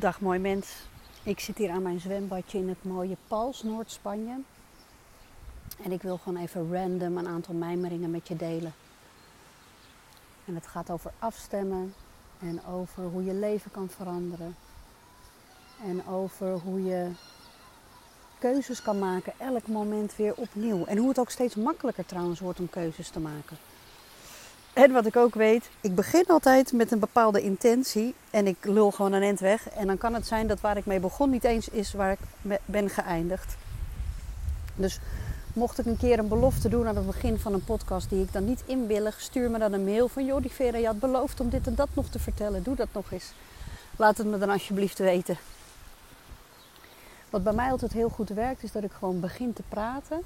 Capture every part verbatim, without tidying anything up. Dag mooi mens, ik zit hier aan mijn zwembadje in het mooie Pals, Noord-Spanje. En ik wil gewoon even random een aantal mijmeringen met je delen. En het gaat over afstemmen en over hoe je leven kan veranderen. En over hoe je keuzes kan maken, elk moment weer opnieuw. En hoe het ook steeds makkelijker trouwens wordt om keuzes te maken. En wat ik ook weet, ik begin altijd met een bepaalde intentie en ik lul gewoon een end weg. En dan kan het zijn dat waar ik mee begon niet eens is waar ik ben geëindigd. Dus mocht ik een keer een belofte doen aan het begin van een podcast die ik dan niet inwillig, stuur me dan een mail van joh, die Vera, je had beloofd om dit en dat nog te vertellen. Doe dat nog eens. Laat het me dan alsjeblieft weten. Wat bij mij altijd heel goed werkt is dat ik gewoon begin te praten.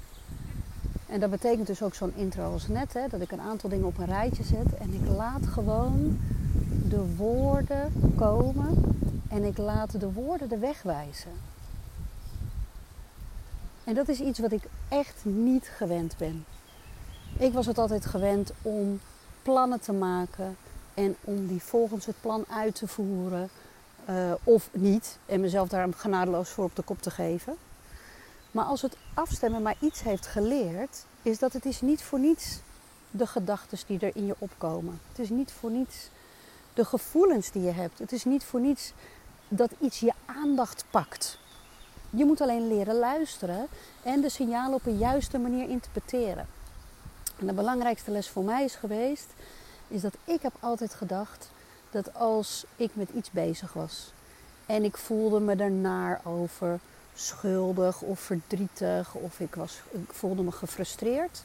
En dat betekent dus ook zo'n intro als net, hè, dat ik een aantal dingen op een rijtje zet. En ik laat gewoon de woorden komen en ik laat de woorden de weg wijzen. En dat is iets wat ik echt niet gewend ben. Ik was het altijd gewend om plannen te maken en om die volgens het plan uit te voeren uh, of niet. En mezelf daar genadeloos voor op de kop te geven. Maar als het afstemmen maar iets heeft geleerd, is dat het is niet voor niets de gedachten die er in je opkomen. Het is niet voor niets de gevoelens die je hebt. Het is niet voor niets dat iets je aandacht pakt. Je moet alleen leren luisteren en de signalen op een juiste manier interpreteren. En de belangrijkste les voor mij is geweest, is dat ik heb altijd gedacht dat als ik met iets bezig was en ik voelde me daarnaar over, schuldig of verdrietig of ik, was, ik voelde me gefrustreerd,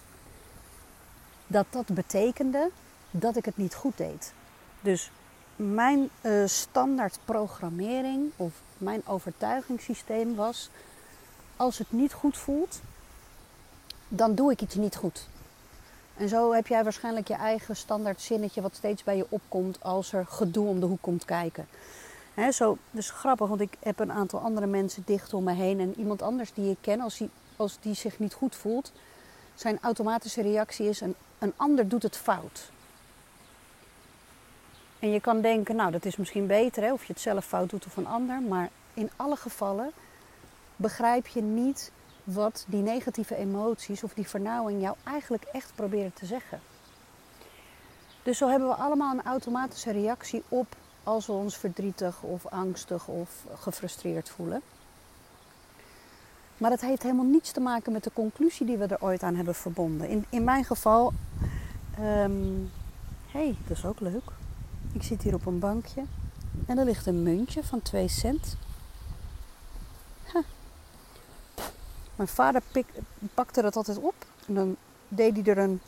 dat dat betekende dat ik het niet goed deed. Dus mijn uh, standaard programmering of mijn overtuigingssysteem was, als het niet goed voelt, dan doe ik iets niet goed. En zo heb jij waarschijnlijk je eigen standaard zinnetje wat steeds bij je opkomt als er gedoe om de hoek komt kijken. He, zo, dus grappig, want ik heb een aantal andere mensen dicht om me heen. En iemand anders die ik ken, als die, als die zich niet goed voelt, zijn automatische reactie is, een, een ander doet het fout. En je kan denken, nou dat is misschien beter, hè, of je het zelf fout doet of een ander. Maar in alle gevallen begrijp je niet wat die negatieve emoties of die vernauwing jou eigenlijk echt proberen te zeggen. Dus zo hebben we allemaal een automatische reactie op als we ons verdrietig of angstig of gefrustreerd voelen. Maar dat heeft helemaal niets te maken met de conclusie die we er ooit aan hebben verbonden. In, in mijn geval... Um, hey, dat is ook leuk. Ik zit hier op een bankje en er ligt een muntje van twee cent. Huh. Mijn vader pik, pakte dat altijd op en dan deed hij er een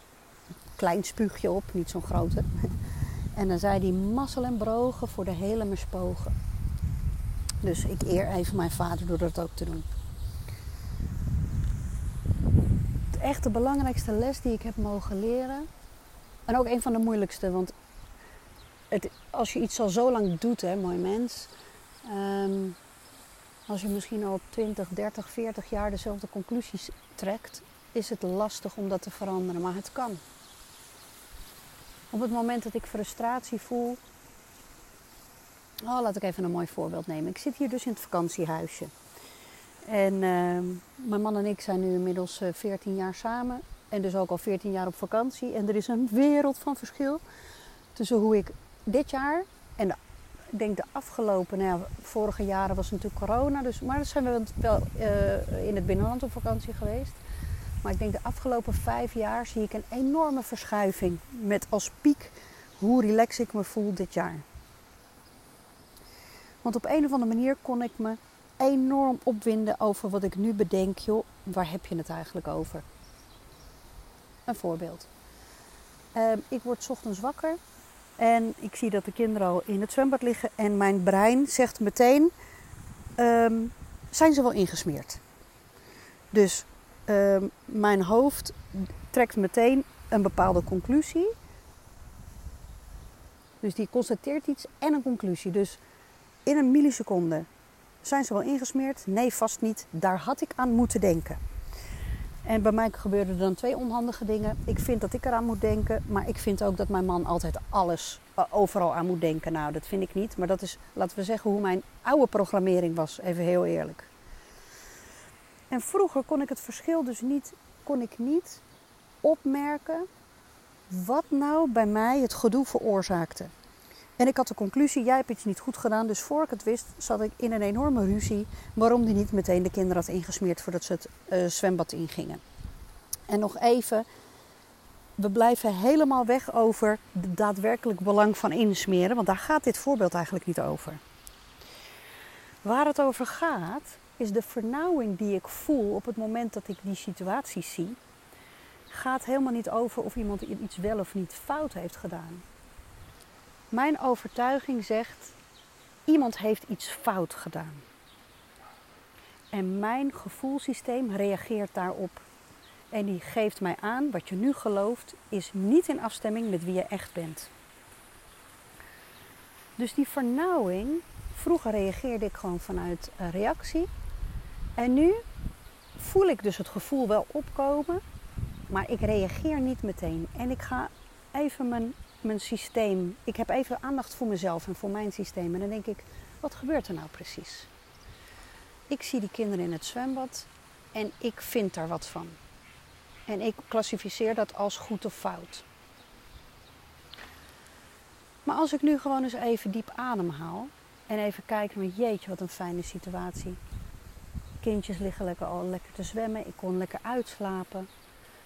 klein spuugje op, niet zo'n grote. En dan zei hij, mazzel en brogen voor de hele merspogen. Dus ik eer even mijn vader door dat ook te doen. Echt de belangrijkste les die ik heb mogen leren. En ook een van de moeilijkste. Want het, als je iets al zo lang doet, hè, mooi mens. Um, als je misschien al twintig, dertig, veertig jaar dezelfde conclusies trekt, is het lastig om dat te veranderen. Maar het kan. Op het moment dat ik frustratie voel... Oh, laat ik even een mooi voorbeeld nemen. Ik zit hier dus in het vakantiehuisje. En uh, mijn man en ik zijn nu inmiddels veertien jaar samen. En dus ook al veertien jaar op vakantie. En er is een wereld van verschil tussen hoe ik dit jaar... En de, ik denk de afgelopen... Nou ja, vorige jaren was natuurlijk corona. Dus, maar dan zijn we wel uh, in het binnenland op vakantie geweest. Maar ik denk de afgelopen vijf jaar zie ik een enorme verschuiving. Met als piek hoe relax ik me voel dit jaar. Want op een of andere manier kon ik me enorm opwinden over wat ik nu bedenk. Joh, waar heb je het eigenlijk over? Een voorbeeld. Uh, ik word 's ochtends wakker. En ik zie dat de kinderen al in het zwembad liggen. En mijn brein zegt meteen, um, zijn ze wel ingesmeerd? Dus... Uh, mijn hoofd trekt meteen een bepaalde conclusie. Dus die constateert iets en een conclusie. Dus in een milliseconde. Zijn ze wel ingesmeerd? Nee, vast niet. Daar had ik aan moeten denken. En bij mij gebeurden dan twee onhandige dingen. Ik vind dat ik eraan moet denken, maar ik vind ook dat mijn man altijd alles, overal aan moet denken. Nou, dat vind ik niet, maar dat is, laten we zeggen, hoe mijn oude programmering was, even heel eerlijk. En vroeger kon ik het verschil dus niet, kon ik niet opmerken wat nou bij mij het gedoe veroorzaakte. En ik had de conclusie, jij hebt iets niet goed gedaan, dus voor ik het wist zat ik in een enorme ruzie waarom die niet meteen de kinderen had ingesmeerd voordat ze het uh, zwembad ingingen. En nog even, we blijven helemaal weg over het daadwerkelijk belang van insmeren, want daar gaat dit voorbeeld eigenlijk niet over. Waar het over gaat, is de vernauwing die ik voel op het moment dat ik die situatie zie, gaat helemaal niet over of iemand iets wel of niet fout heeft gedaan. Mijn overtuiging zegt, iemand heeft iets fout gedaan. En mijn gevoelssysteem reageert daarop. En die geeft mij aan, wat je nu gelooft, is niet in afstemming met wie je echt bent. Dus die vernauwing, vroeger reageerde ik gewoon vanuit reactie. En nu voel ik dus het gevoel wel opkomen, maar ik reageer niet meteen. En ik ga even mijn... mijn systeem, ik heb even aandacht voor mezelf en voor mijn systeem. En dan denk ik, wat gebeurt er nou precies? Ik zie die kinderen in het zwembad en ik vind daar wat van. En ik klassificeer dat als goed of fout. Maar als ik nu gewoon eens even diep ademhaal en even kijk naar, jeetje, wat een fijne situatie. Kindjes liggen lekker al lekker te zwemmen, ik kon lekker uitslapen.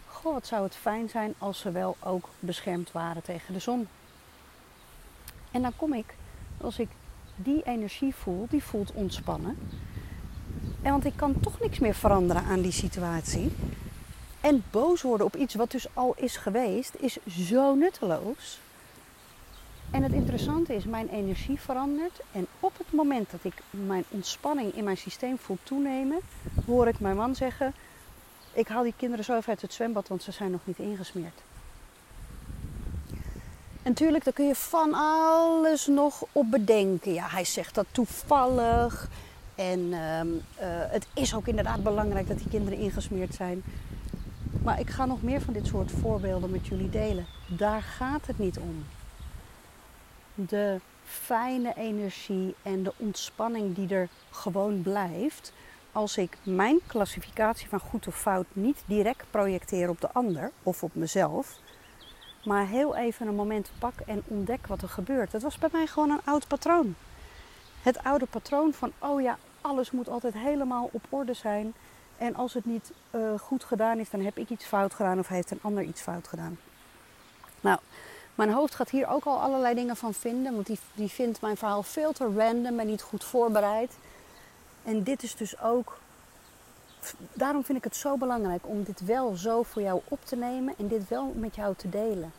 Goh, wat zou het fijn zijn als ze wel ook beschermd waren tegen de zon. En dan kom ik, als ik die energie voel, die voelt ontspannen. En want ik kan toch niks meer veranderen aan die situatie. En boos worden op iets wat dus al is geweest, is zo nutteloos. En het interessante is, mijn energie verandert. En op het moment dat ik mijn ontspanning in mijn systeem voel toenemen, hoor ik mijn man zeggen... Ik haal die kinderen zo even uit het zwembad, want ze zijn nog niet ingesmeerd. En tuurlijk, daar kun je van alles nog op bedenken. Ja, hij zegt dat toevallig. En um, uh, het is ook inderdaad belangrijk dat die kinderen ingesmeerd zijn. Maar ik ga nog meer van dit soort voorbeelden met jullie delen. Daar gaat het niet om. De fijne energie en de ontspanning die er gewoon blijft... Als ik mijn klassificatie van goed of fout niet direct projecteer op de ander of op mezelf, maar heel even een moment pak en ontdek wat er gebeurt. Dat was bij mij gewoon een oud patroon. Het oude patroon van, oh ja, alles moet altijd helemaal op orde zijn. En als het niet uh, goed gedaan is, dan heb ik iets fout gedaan of heeft een ander iets fout gedaan. Nou, mijn hoofd gaat hier ook al allerlei dingen van vinden, want die, die vindt mijn verhaal veel te random en niet goed voorbereid. En dit is dus ook, daarom vind ik het zo belangrijk om dit wel zo voor jou op te nemen en dit wel met jou te delen.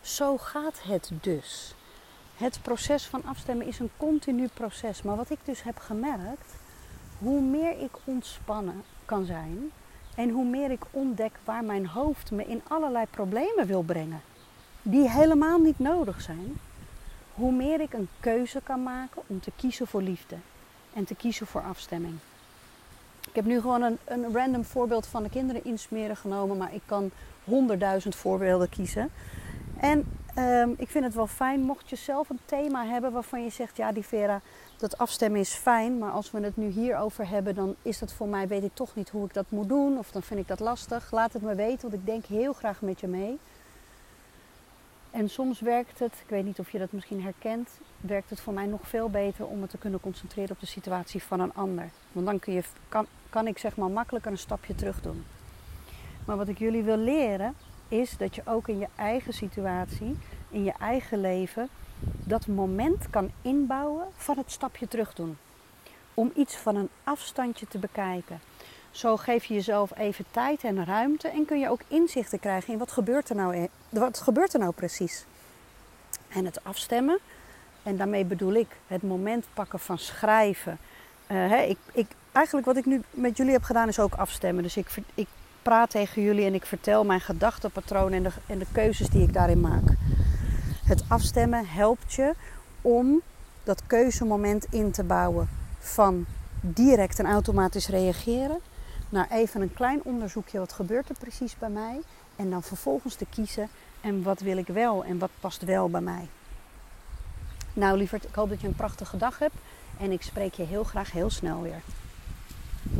Zo gaat het dus. Het proces van afstemmen is een continu proces. Maar wat ik dus heb gemerkt, hoe meer ik ontspannen kan zijn en hoe meer ik ontdek waar mijn hoofd me in allerlei problemen wil brengen, die helemaal niet nodig zijn, hoe meer ik een keuze kan maken om te kiezen voor liefde. En te kiezen voor afstemming. Ik heb nu gewoon een, een random voorbeeld van de kinderen insmeren genomen. Maar ik kan honderdduizend voorbeelden kiezen. En um, ik vind het wel fijn mocht je zelf een thema hebben waarvan je zegt... Ja, die Vera, dat afstemmen is fijn. Maar als we het nu hierover hebben, dan is dat voor mij... Weet ik toch niet hoe ik dat moet doen. Of dan vind ik dat lastig. Laat het me weten, want ik denk heel graag met je mee. En soms werkt het, ik weet niet of je dat misschien herkent, werkt het voor mij nog veel beter om me te kunnen concentreren op de situatie van een ander. Want dan kun je, kan, kan ik zeg maar makkelijker een stapje terug doen. Maar wat ik jullie wil leren is dat je ook in je eigen situatie, in je eigen leven, dat moment kan inbouwen van het stapje terug doen. Om iets van een afstandje te bekijken. Zo geef je jezelf even tijd en ruimte en kun je ook inzichten krijgen in wat gebeurt er nou, wat gebeurt er nou precies. En het afstemmen, en daarmee bedoel ik het moment pakken van schrijven. Uh, hè, ik, ik, eigenlijk wat ik nu met jullie heb gedaan is ook afstemmen. Dus ik, ik praat tegen jullie en ik vertel mijn gedachtenpatroon en de, en de keuzes die ik daarin maak. Het afstemmen helpt je om dat keuzemoment in te bouwen van direct en automatisch reageren. naar even een klein onderzoekje, wat gebeurt er precies bij mij? En dan vervolgens te kiezen, en wat wil ik wel en wat past wel bij mij? Nou lieverd, ik hoop dat je een prachtige dag hebt en ik spreek je heel graag heel snel weer.